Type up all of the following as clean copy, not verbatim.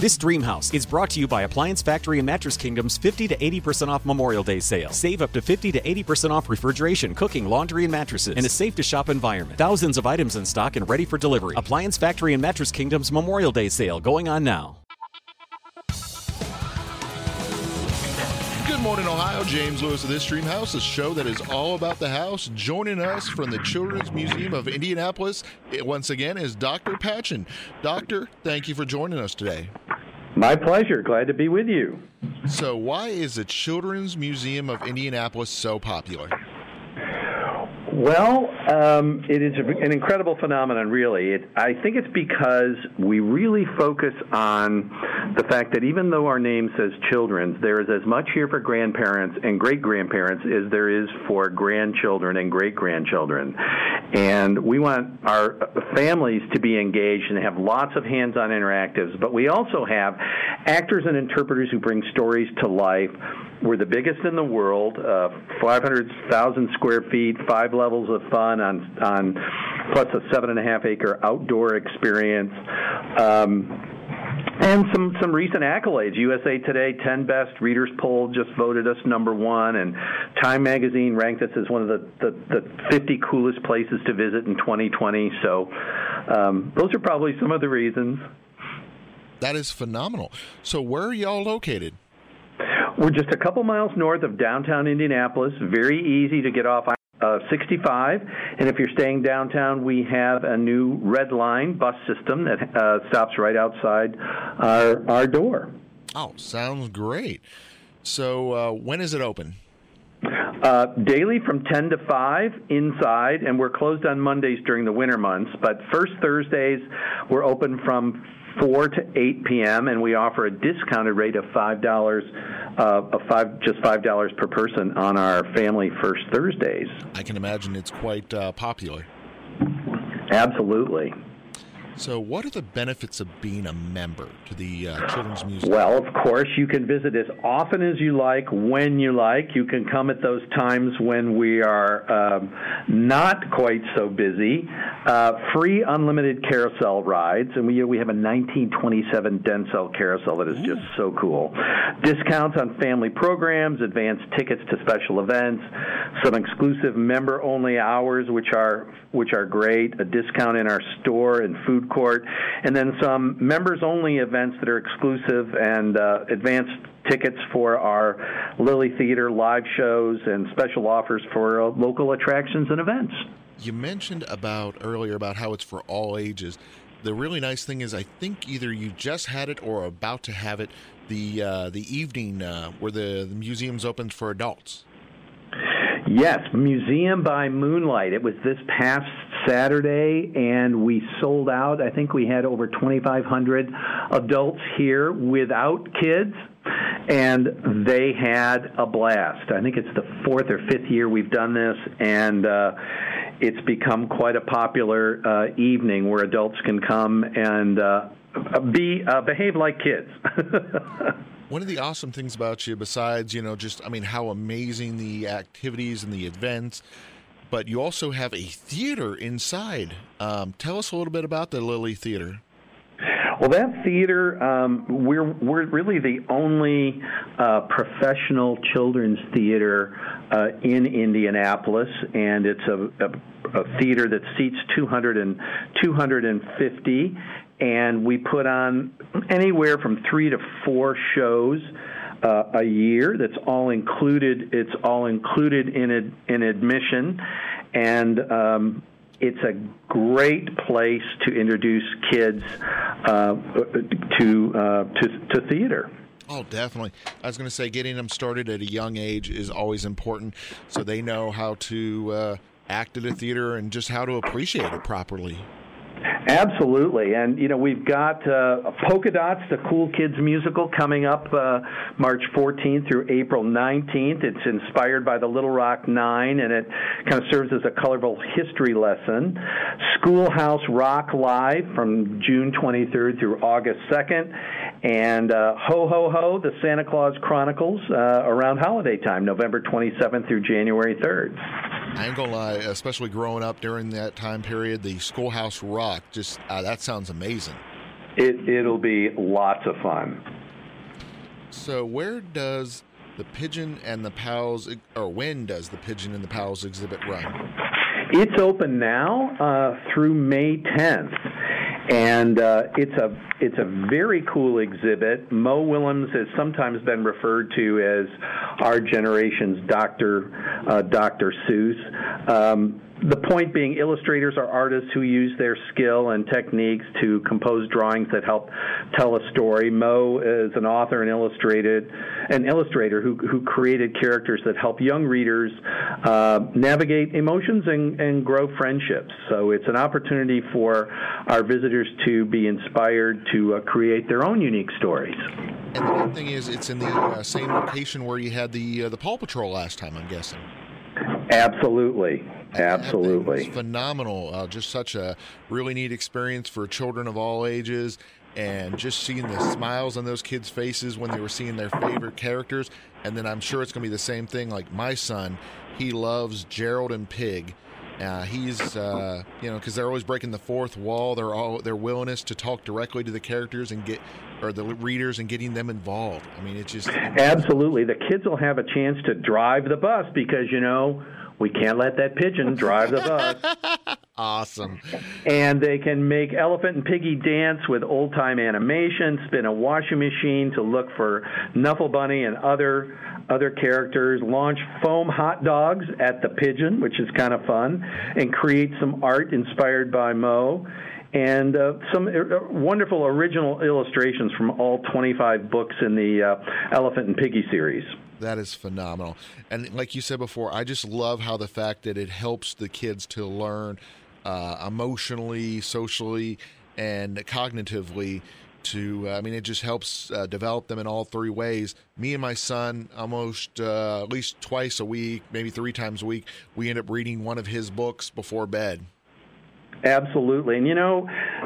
This dream house is brought to you by Appliance Factory and Mattress Kingdom's 50 to 80% off Memorial Day sale. Save up to 50 to 80% off refrigeration, cooking, laundry, and mattresses in a safe-to-shop environment. Thousands of items in stock and ready for delivery. Appliance Factory and Mattress Kingdom's Memorial Day sale going on now. Good morning, Ohio. James Lewis of This Dream House, a show that is all about the house. Joining us from the Children's Museum of Indianapolis, once again, is Dr. Patchen. Doctor, thank you for joining us today. My pleasure. Glad to be with you. So why is the Children's Museum of Indianapolis so popular? Well, it is an incredible phenomenon, really. I think it's because we really focus on the fact that even though our name says children's, there is as much here for grandparents and great-grandparents as there is for grandchildren and great-grandchildren. And we want our families to be engaged and have lots of hands-on interactives, but we also have actors and interpreters who bring stories to life. We're the biggest in the world, 500,000 square feet, 5 levels of fun on plus a 7.5-acre outdoor experience. And some recent accolades. USA Today, 10 Best Readers Poll just voted us #1, and Time Magazine ranked us as one of the 50 coolest places to visit in 2020. So those are probably some of the reasons. That is phenomenal. So where are y'all located? We're just a couple miles north of downtown Indianapolis, very easy to get off 65, and if you're staying downtown, we have a new Red Line bus system that stops right outside our door. Oh, sounds great. So when is it open? Daily from 10 to 5 inside, and we're closed on Mondays during the winter months, but first Thursdays we're open from 4 to 8 p.m., and we offer a discounted rate of $5, just $5 per person on our Family First Thursdays. I can imagine it's quite popular. Absolutely. So what are the benefits of being a member to the Children's Museum? Well, of course, you can visit as often as you like, when you like. You can come at those times when we are not quite so busy. Free unlimited carousel rides, and we have a 1927 Denzel carousel that is just so cool. Discounts on family programs, advanced tickets to special events, some exclusive member-only hours, which are great, a discount in our store and food court, and then some members-only events that are exclusive and advanced tickets for our Lilly Theater live shows and special offers for local attractions and events. You mentioned earlier about how it's for all ages. The really nice thing is I think either you just had it or are about to have it the evening where the museum's open for adults. Yes, Museum by Moonlight. It was this past Saturday, and we sold out. I think we had over 2,500 adults here without kids, and they had a blast. I think it's the fourth or fifth year we've done this, and it's become quite a popular evening where adults can come and behave like kids. One of the awesome things about you, besides, how amazing the activities and the events, but you also have a theater inside. Tell us a little bit about the Lilly Theater. Well, that theater, we're really the only professional children's theater in Indianapolis, and it's a theater that seats 200 and 250, and we put on anywhere from 3 to 4 shows a year. That's all included. It's all included in admission, and it's a great place to introduce kids to theater. Oh, definitely. I was going to say getting them started at a young age is always important, so they know how to act at a theater and just how to appreciate it properly. Absolutely, and we've got Polka Dots, the cool kids musical, coming up March 14th through April 19th. It's inspired by the Little Rock 9, and it kind of serves as a colorful history lesson. Schoolhouse Rock Live from June 23rd through August 2nd, and Ho Ho Ho, the Santa Claus Chronicles, around holiday time, November 27th through January 3rd. I ain't gonna lie, especially growing up during that time period, the Schoolhouse Rock, that sounds amazing. It'll be lots of fun. So where does the Pigeon and the Pals, or when does the Pigeon and the Pals exhibit run? It's open now through May 10th, and it's a very cool exhibit. Mo Willems has sometimes been referred to as our generation's Dr. Seuss. The point being, illustrators are artists who use their skill and techniques to compose drawings that help tell a story. Mo is an author and illustrator who created characters that help young readers navigate emotions and grow friendships. So it's an opportunity for our visitors to be inspired to create their own unique stories. And the good thing is, it's in the same location where you had the Paw Patrol last time, I'm guessing. Absolutely. It's phenomenal. Just such a really neat experience for children of all ages, and just seeing the smiles on those kids' faces when they were seeing their favorite characters. And then I'm sure it's going to be the same thing. Like my son, he loves Gerald and Pig. He's you know, because they're always breaking the fourth wall. Their willingness to talk directly to the characters and the readers and getting them involved. I mean, it's just absolutely. The kids will have a chance to drive the bus because we can't let that pigeon drive the bus. Awesome. And they can make Elephant and Piggy dance with old-time animation, spin a washing machine to look for Nuffle Bunny and other characters, launch foam hot dogs at the pigeon, which is kind of fun, and create some art inspired by Mo, and some wonderful original illustrations from all 25 books in the Elephant and Piggy series. That is phenomenal. And like you said before, I just love how the fact that it helps the kids to learn emotionally, socially, and cognitively it just helps develop them in all three ways. Me and my son, almost at least twice a week, maybe three times a week, we end up reading one of his books before bed. Absolutely. And,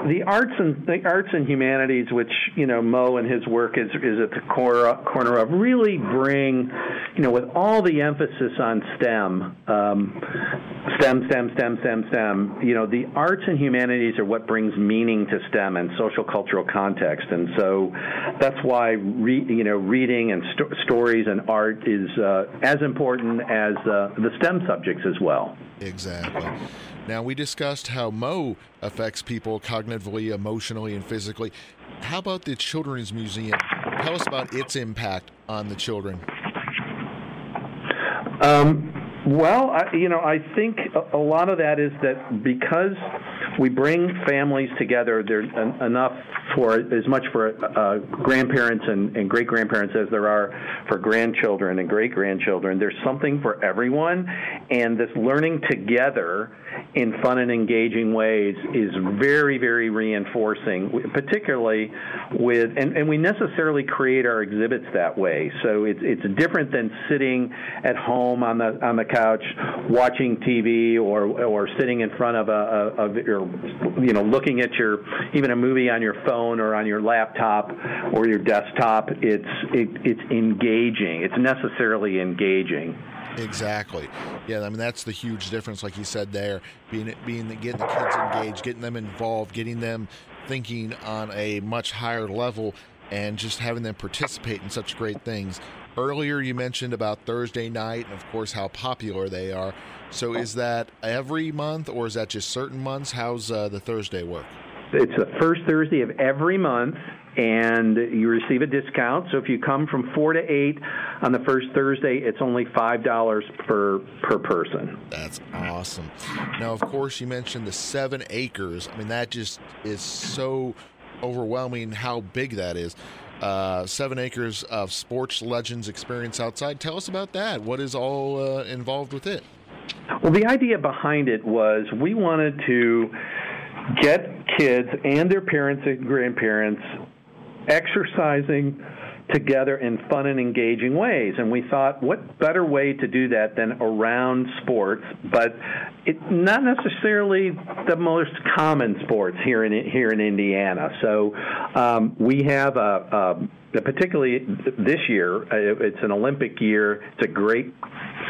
the arts and humanities, which, Mo and his work is at the corner of, really bring, with all the emphasis on STEM, the arts and humanities are what brings meaning to STEM and social cultural context. And so that's why, reading and stories and art is as important as the STEM subjects as well. Exactly. Now, we discussed how Mo affects people cognitively, emotionally, and physically. How about the Children's Museum? Tell us about its impact on the children. I think a lot of that is that because we bring families together, there's enough for as much for grandparents and great-grandparents as there are for grandchildren and great-grandchildren. There's something for everyone, and this learning together in fun and engaging ways is very, very reinforcing, particularly with – and we necessarily create our exhibits that way. So it's different than sitting at home on the couch watching TV or sitting in front of a looking at even a movie on your phone or on your laptop or your desktop. It's engaging. It's necessarily engaging. Exactly. Yeah, I mean, that's the huge difference, like you said there, getting the kids engaged, getting them involved, getting them thinking on a much higher level, and just having them participate in such great things. Earlier, you mentioned about Thursday night, and of course, how popular they are. So is that every month, or is that just certain months? How's the Thursday work? It's the first Thursday of every month, and you receive a discount. So if you come from 4 to 8 on the first Thursday, it's only $5 per person. That's awesome. Now, of course, you mentioned the 7 acres. I mean, that just is so overwhelming how big that is. 7 acres of sports legends experience outside. Tell us about that. What is all involved with it? Well, the idea behind it was we wanted to get kids and their parents and grandparents exercising together in fun and engaging ways. And we thought, what better way to do that than around sports, but it, not necessarily the most common sports here in Indiana. So we have particularly this year, it's an Olympic year. It's a great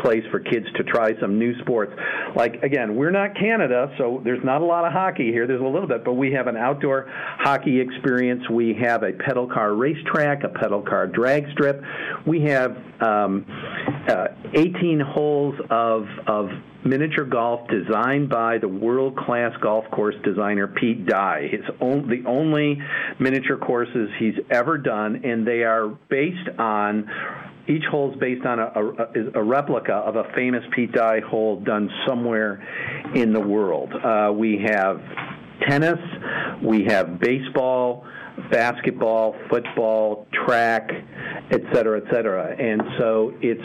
place for kids to try some new sports. Like, again, we're not Canada, so there's not a lot of hockey here. There's a little bit, but we have an outdoor hockey experience. We have a pedal car racetrack, a pedal car drag strip. We have 18 holes of miniature golf designed by the world-class golf course designer Pete Dye. It's the only miniature courses he's ever done, and they are each hole is based on a replica of a famous Pete Dye hole done somewhere in the world. We have tennis, we have baseball, basketball, football, track, et cetera, and so it's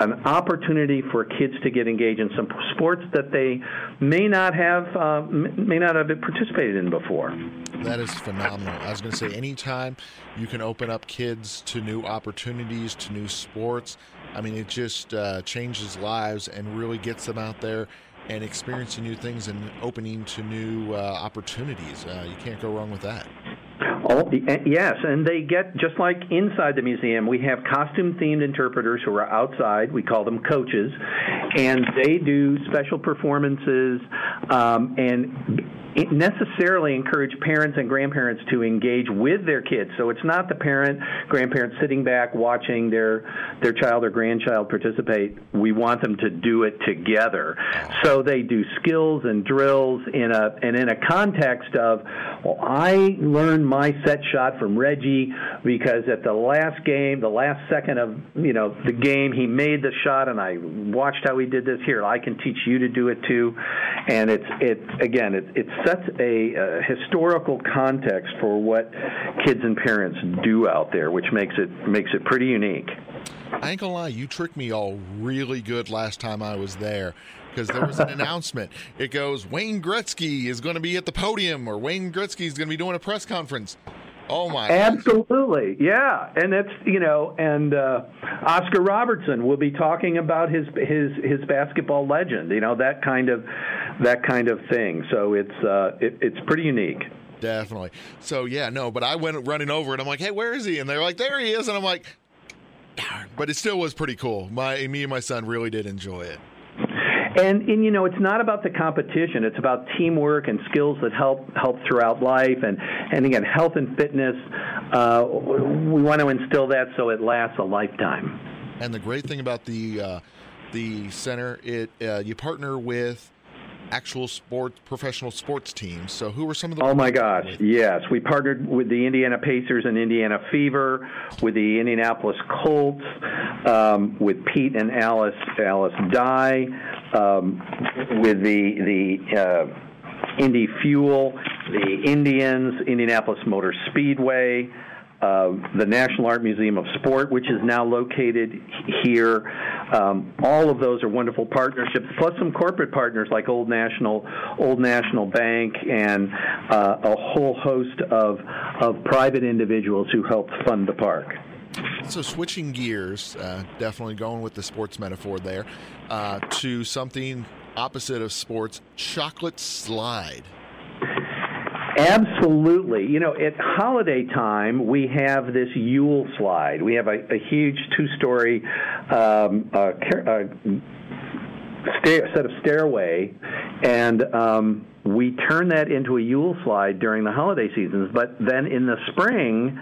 an opportunity for kids to get engaged in some sports that they may not have participated in before. That is phenomenal. I was going to say, anytime you can open up kids to new opportunities, to new sports, I mean, it just changes lives and really gets them out there and experiencing new things and opening to new opportunities. You can't go wrong with that. Oh, yes, and they get, just like inside the museum, we have costume-themed interpreters who are outside. We call them coaches, and they do special performances and it necessarily encourage parents and grandparents to engage with their kids. So it's not the grandparent sitting back watching their child or grandchild participate. We want them to do it together. So they do skills and drills in a context of, well, I learned my set shot from Reggie because at the last second of the game, he made the shot, and I watched how he did this. Here, I can teach you to do it too. And it sets a historical context for what kids and parents do out there, which makes it pretty unique. I ain't gonna lie, you tricked me all really good last time I was there, because there was an announcement. It goes, Wayne Gretzky is going to be at the podium, or Wayne Gretzky is going to be doing a press conference. Oh my! Absolutely, gosh. Yeah, and that's Oscar Robertson will be talking about his basketball legend, that kind of thing. So it's pretty unique. Definitely. So yeah, no, but I went running over and I'm like, hey, where is he? And they're like, there he is, and I'm like, darn! But it still was pretty cool. Me and my son really did enjoy it. And it's not about the competition. It's about teamwork and skills that help throughout life. And again, health and fitness, we want to instill that so it lasts a lifetime. And the great thing about the center, you partner with actual professional sports teams. So who were some of the... Oh, my gosh, yes. We partnered with the Indiana Pacers and Indiana Fever, with the Indianapolis Colts, with Pete and Alice Dye, with the Indy Fuel, the Indians, Indianapolis Motor Speedway, the National Art Museum of Sport, which is now located here. All of those are wonderful partnerships, plus some corporate partners like Old National Bank, and a whole host of private individuals who helped fund the park. So switching gears, definitely going with the sports metaphor there, to something opposite of sports, chocolate slide. Absolutely. At holiday time, we have this Yule slide. We have a huge two-story set of stairway, and we turn that into a Yule slide during the holiday seasons. But then in the spring,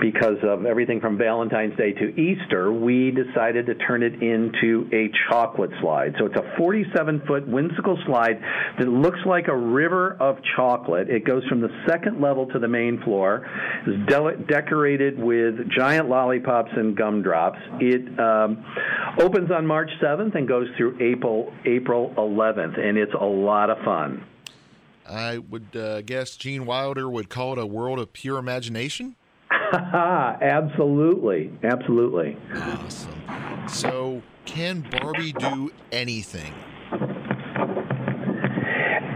because of everything from Valentine's Day to Easter, we decided to turn it into a chocolate slide. So it's a 47-foot whimsical slide that looks like a river of chocolate. It goes from the second level to the main floor. It's decorated with giant lollipops and gumdrops. It opens on March 7th and goes through April 11th, and it's a lot of fun. I would guess Gene Wilder would call it a world of pure imagination. Absolutely. Awesome. So, can Barbie do anything?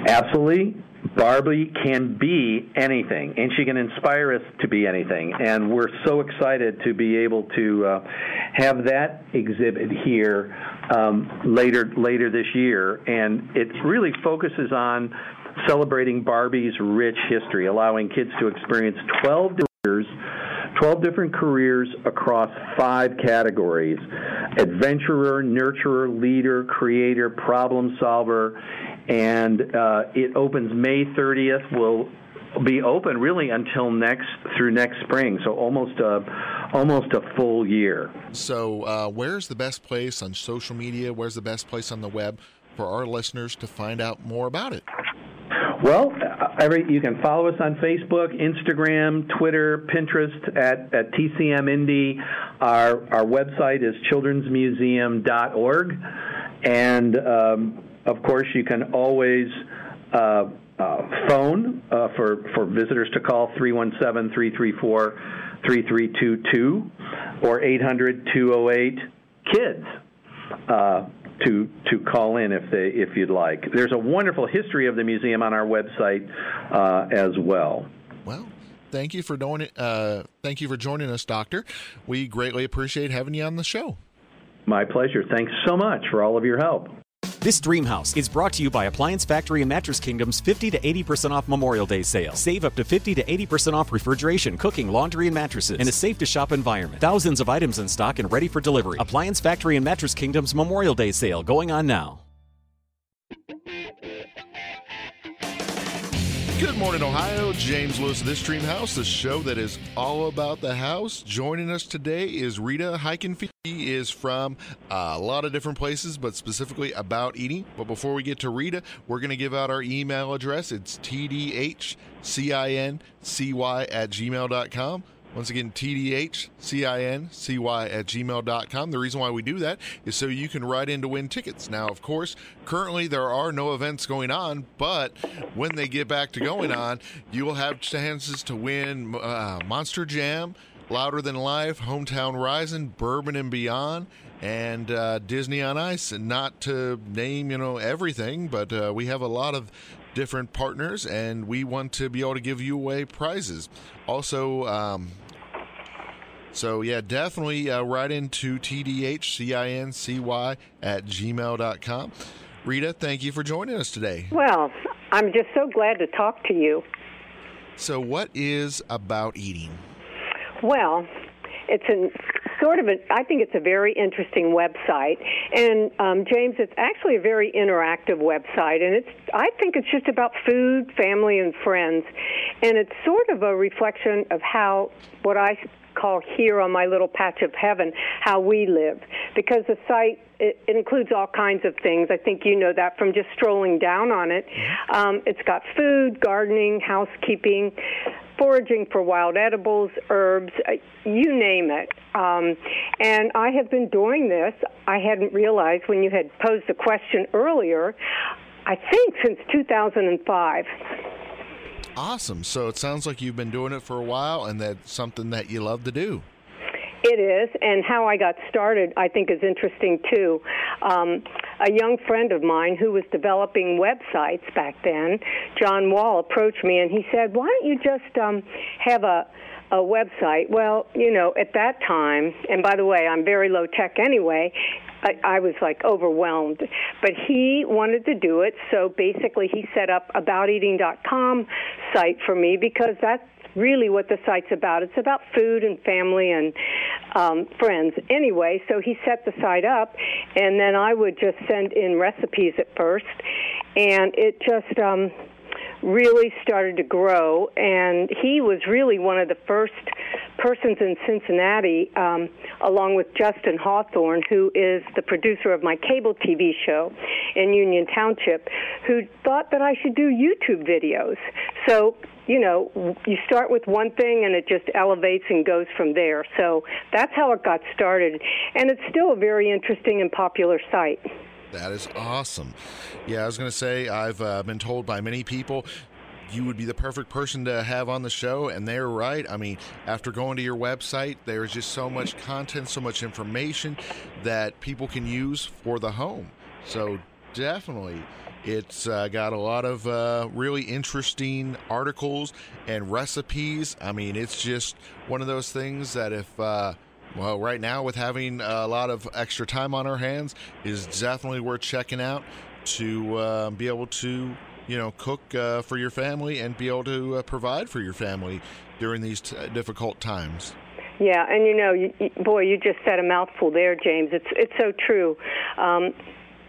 Absolutely. Barbie can be anything, and she can inspire us to be anything. And we're so excited to be able to have that exhibit here later this year. And it really focuses on celebrating Barbie's rich history, allowing kids to experience 12 different careers across 5 categories: adventurer, nurturer, leader, creator, problem solver. And it opens May 30th. We'll be open really until through next spring, so almost a full year. So where's the best place on social media? Where's the best place on the web for our listeners to find out more about it? Well, you can follow us on Facebook, Instagram, Twitter, Pinterest at TCM Indy. Our website is childrensmuseum.org. And, of course, you can always phone for visitors to call 317-334-3322 or 800-208-KIDS. To call in if you'd like. There's a wonderful history of the museum on our website as well. Well, thank you for joining us, Doctor. We greatly appreciate having you on the show. My pleasure. Thanks so much for all of your help. This Dream House is brought to you by Appliance Factory and Mattress Kingdom's 50 to 80% off Memorial Day sale. Save up to 50 to 80% off refrigeration, cooking, laundry, and mattresses in a safe-to-shop environment. Thousands of items in stock and ready for delivery. Appliance Factory and Mattress Kingdom's Memorial Day sale going on now. Good morning, Ohio. James Lewis of This Dream House, the show that is all about the house. Joining us today is Rita Heikenfeld. She is from a lot of different places, but specifically About Eating. But before we get to Rita, we're going to give out our email address. It's tdhcincy@gmail.com. Once again, tdhcincy@gmail.com. The reason why we do that is so you can write in to win tickets. Now, of course, currently there are no events going on, but when they get back to going on, you will have chances to win Monster Jam, Louder Than Life, Hometown Rising, Bourbon and Beyond, and Disney on Ice. And not to name, everything, but we have a lot of different partners, and we want to be able to give you away prizes. Also, definitely write into tdhcincy@gmail.com. Rita, thank you for joining us today. Well, I'm just so glad to talk to you. So what is About Eating? Well, it's I think it's a very interesting website. And, James, it's actually a very interactive website. And I think it's just about food, family, and friends. And it's sort of a reflection of what I call here on my little patch of heaven, how we live. Because the site, it includes all kinds of things. I think you know that from just strolling down on it. It's got food, gardening, housekeeping, foraging for wild edibles, herbs, you name it. And I have been doing this. I hadn't realized when you had posed the question earlier, I think since 2005. Awesome. So it sounds like you've been doing it for a while, and that's something that you love to do. It is, and how I got started, I think, is interesting, too. A young friend of mine who was developing websites back then, John Wall, approached me, and he said, why don't you just have a website? Well, at that time, and by the way, I'm very low tech anyway, I was like overwhelmed, but he wanted to do it. So basically he set up abouteating.com site for me, because that's really what the site's about. It's about food and family and friends. Anyway, so he set the site up, and then I would just send in recipes at first, and it just really started to grow. And he was really one of the first persons in Cincinnati, along with Justin Hawthorne, who is the producer of my cable TV show in Union Township, who thought that I should do YouTube videos. So, you start with one thing and it just elevates and goes from there. So that's how it got started. And it's still a very interesting and popular site. That is awesome. Yeah, I was going to say, I've been told by many people you would be the perfect person to have on the show, and they're right. I mean, after going to your website, there's just so much content, so much information that people can use for the home. So definitely It's got a lot of really interesting articles and recipes. I mean, it's just one of those things that if, well, right now with having a lot of extra time on our hands, is definitely worth checking out to be able to, you know, cook for your family and be able to provide for your family during these difficult times. Yeah, and you know, boy, you just said a mouthful there, James. It's so true.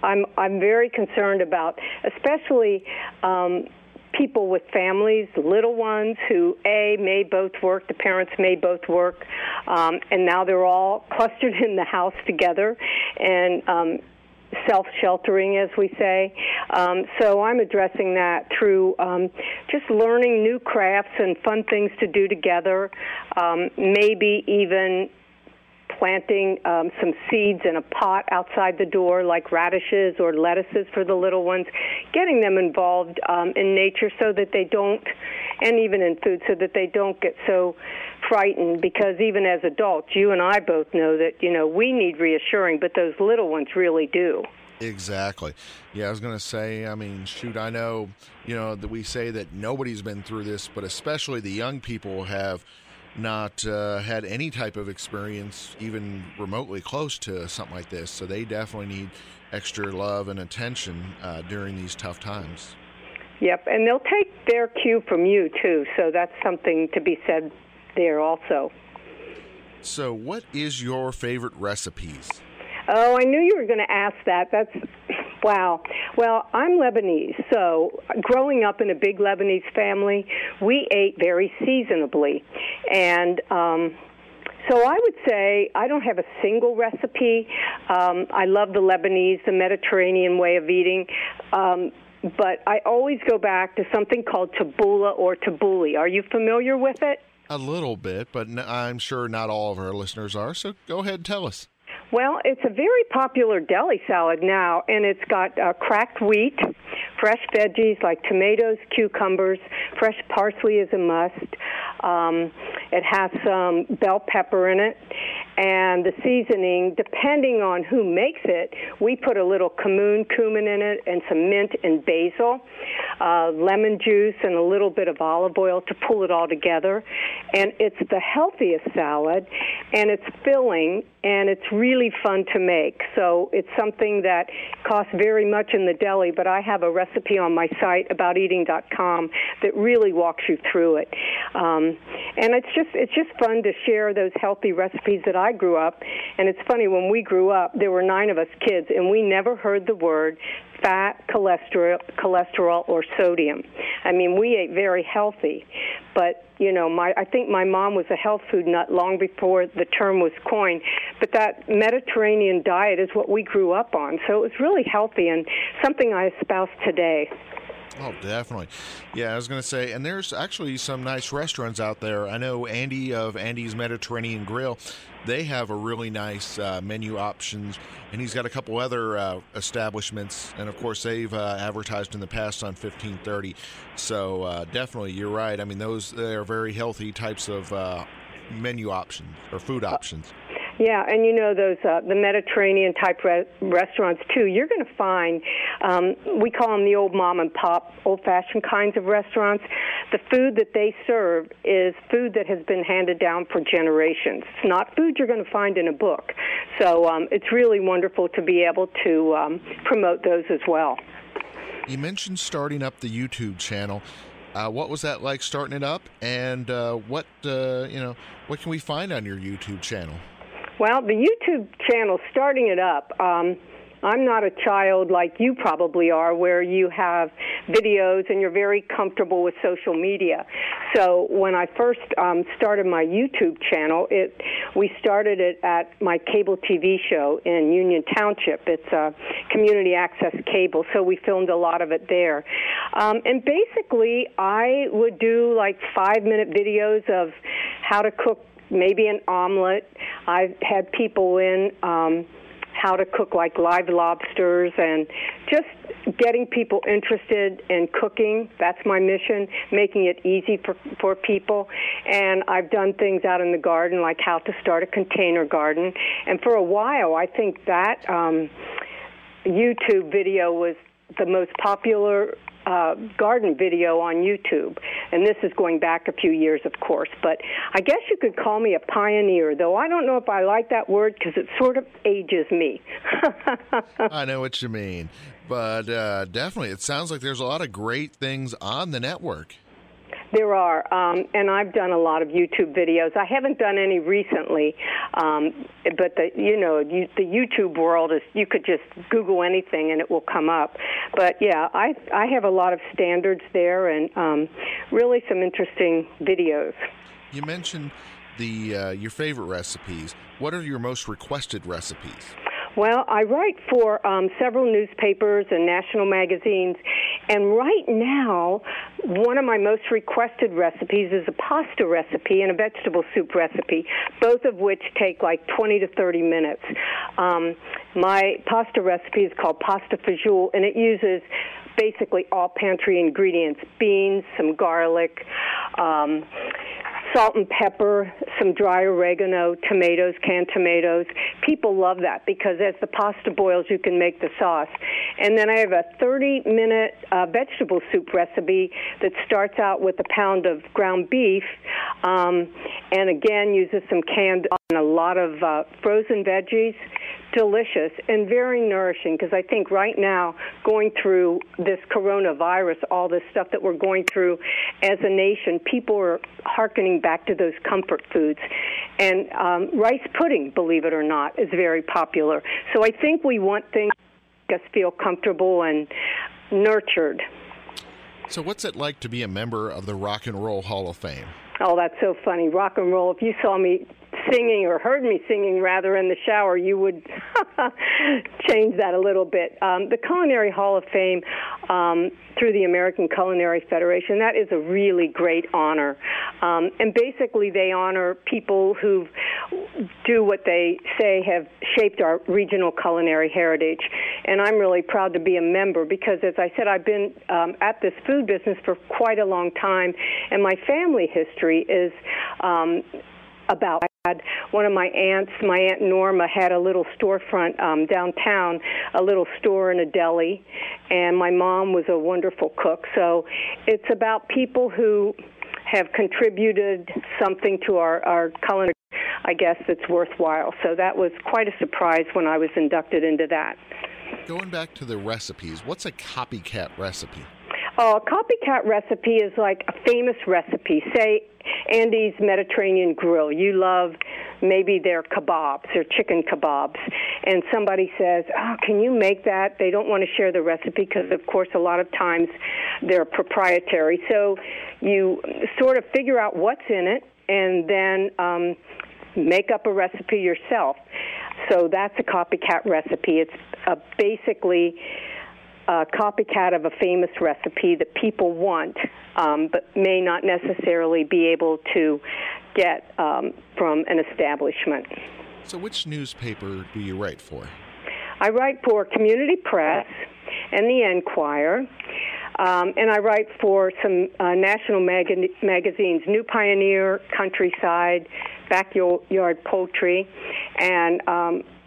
I'm very concerned about, especially people with families, little ones who may both work, the parents may both work, and now they're all clustered in the house together, and self-sheltering, as we say. So I'm addressing that through just learning new crafts and fun things to do together, maybe even planting some seeds in a pot outside the door, like radishes or lettuces for the little ones, getting them involved in nature so that they don't, and even in food, so that they don't get so frightened, because even as adults, you and I both know that, you know, we need reassuring, but those little ones really do. Exactly. Yeah, I was going to say, I mean, shoot, I know, you know, that we say that nobody's been through this, but especially the young people have not had any type of experience even remotely close to something like this. So they definitely need extra love and attention during these tough times. Yep, and they'll take their cue from you, too. So that's something to be said there also. So what is your favorite recipes? Oh, I knew you were going to ask that. That's, wow. Well, I'm Lebanese, so growing up in a big Lebanese family, we ate very seasonably. And so I would say I don't have a single recipe. I love the Lebanese, the Mediterranean way of eating. But I always go back to something called tabbouleh or tabbouleh. Are you familiar with it? A little bit, but I'm sure not all of our listeners are. So go ahead and tell us. Well, it's a very popular deli salad now, and it's got cracked wheat, fresh veggies like tomatoes, cucumbers, fresh parsley is a must. It has some bell pepper in it, and the seasoning, depending on who makes it, we put a little cumin in it and some mint and basil, lemon juice, and a little bit of olive oil to pull it all together. And it's the healthiest salad, and it's filling, and it's really fun to make. So it's something that costs very much in the deli, but I have a recipe on my site, abouteating.com, that really walks you through it. And it's just fun to share those healthy recipes that I grew up. And it's funny, when we grew up, there were 9 of us kids, and we never heard the word fat, cholesterol, or sodium. I mean, we ate very healthy. But, you know, I think my mom was a health food nut long before the term was coined. But that Mediterranean diet is what we grew up on. So it was really healthy and something I espouse today. Oh, definitely. Yeah, I was going to say, and there's actually some nice restaurants out there. I know Andy of Andy's Mediterranean Grill, they have a really nice menu options, and he's got a couple other establishments, and of course they've advertised in the past on 1530. So definitely, you're right. I mean, they are very healthy types of menu options or food options. Yeah, and you know those the Mediterranean type restaurants too. You're going to find we call them the old mom and pop, old-fashioned kinds of restaurants. The food that they serve is food that has been handed down for generations. It's not food you're going to find in a book. So it's really wonderful to be able to promote those as well. You mentioned starting up the YouTube channel. What was that like starting it up, and what can we find on your YouTube channel? Well, the YouTube channel, starting it up, I'm not a child like you probably are, where you have videos and you're very comfortable with social media. So when I first started my YouTube channel, we started it at my cable TV show in Union Township. It's community access cable, so we filmed a lot of it there. And basically, I would do like 5-minute videos of how to cook maybe an omelet. I've had people in how to cook like live lobsters, and just getting people interested in cooking. That's my mission, making it easy for people. And I've done things out in the garden, like how to start a container garden. And for a while, I think that YouTube video was the most popular garden video on YouTube. And this is going back a few years, of course. But I guess you could call me a pioneer, though I don't know if I like that word because it sort of ages me. I know what you mean. But definitely, it sounds like there's a lot of great things on the network. There are, and I've done a lot of YouTube videos. I haven't done any recently, but the YouTube world is you could just Google anything and it will come up. But yeah, I have a lot of standards there and really some interesting videos. You mentioned your favorite recipes. What are your most requested recipes? Well, I write for several newspapers and national magazines, and right now, one of my most requested recipes is a pasta recipe and a vegetable soup recipe, both of which take like 20 to 30 minutes. My pasta recipe is called pasta Fagioli, and it uses basically all pantry ingredients, beans, some garlic, salt and pepper, some dry oregano, tomatoes, canned tomatoes. People love that because as the pasta boils, you can make the sauce. And then I have a 30-minute vegetable soup recipe that starts out with a pound of ground beef and, again, uses some canned and a lot of frozen veggies. Delicious and very nourishing because I think right now going through this coronavirus, all this stuff that we're going through as a nation, people are hearkening back to those comfort foods. And rice pudding, believe it or not, is very popular. So I think we want things that make us feel comfortable and nurtured. So what's it like to be a member of the Rock and Roll Hall of Fame? Oh, that's so funny. Rock and roll, if you saw me singing or heard me singing rather in the shower, you would change that a little bit. The Culinary Hall of Fame through the American Culinary Federation, that is a really great honor. And basically they honor people who do what they say have shaped our regional culinary heritage. And I'm really proud to be a member because, as I said, I've been at this food business for quite a long time, and my family history is about one of my aunts, my Aunt Norma, had a little storefront downtown, a little store and a deli, and my mom was a wonderful cook. So it's about people who have contributed something to our culinary, I guess, that's worthwhile. So that was quite a surprise when I was inducted into that. Going back to the recipes, what's a copycat recipe? Oh, a copycat recipe is like a famous recipe. Say, Andy's Mediterranean Grill. You love maybe their kebabs, their chicken kebabs. And somebody says, oh, can you make that? They don't want to share the recipe because, of course, a lot of times they're proprietary. So you sort of figure out what's in it and then make up a recipe yourself. So that's a copycat recipe. It's basically a copycat of a famous recipe that people want but may not necessarily be able to get from an establishment. So which newspaper do you write for? I write for Community Press and the Enquirer, and I write for some national magazines, New Pioneer, Countryside, Backyard Poultry, and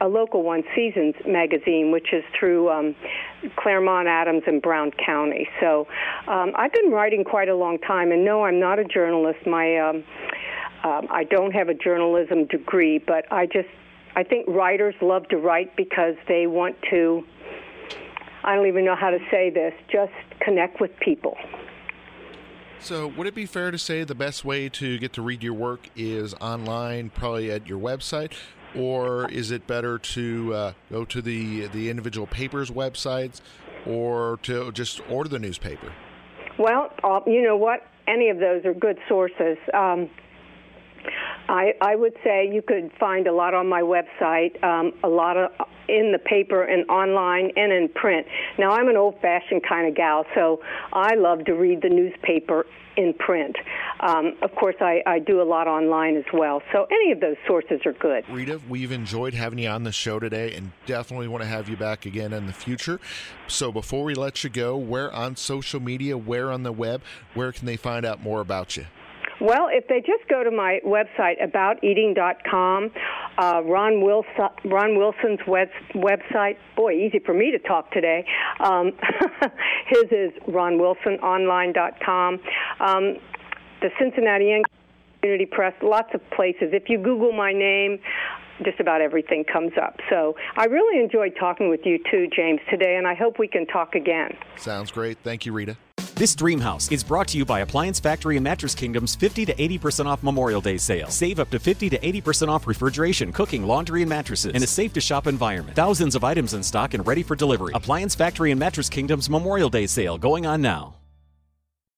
a local one, Seasons Magazine, which is through Claremont, Adams, and Brown County. So I've been writing quite a long time, and no, I'm not a journalist. I don't have a journalism degree, but I think writers love to write because they want to, I don't even know how to say this, just connect with people. So would it be fair to say the best way to get to read your work is online, probably at your website? Or is it better to go to the individual papers' websites or to just order the newspaper? Well, you know what? Any of those are good sources. I would say you could find a lot on my website, a lot of in the paper and online and in print. Now, I'm an old-fashioned kind of gal, so I love to read the newspaper in print. Of course, I do a lot online as well, so any of those sources are good. Rita, we've enjoyed having you on the show today and definitely want to have you back again in the future. So before we let you go, where on social media, where on the web, where can they find out more about you? Well, if they just go to my website, abouteating.com, Ron Wilson's website, boy, easy for me to talk today. His is ronwilsononline.com. The Cincinnati Enquirer, Community Press, lots of places. If you Google my name, just about everything comes up. So I really enjoyed talking with you too, James, today, and I hope we can talk again. Sounds great. Thank you, Rita. This Dream House is brought to you by Appliance Factory and Mattress Kingdom's 50 to 80% off Memorial Day sale. Save up to 50 to 80% off refrigeration, cooking, laundry, and mattresses in a safe-to-shop environment. Thousands of items in stock and ready for delivery. Appliance Factory and Mattress Kingdom's Memorial Day sale going on now.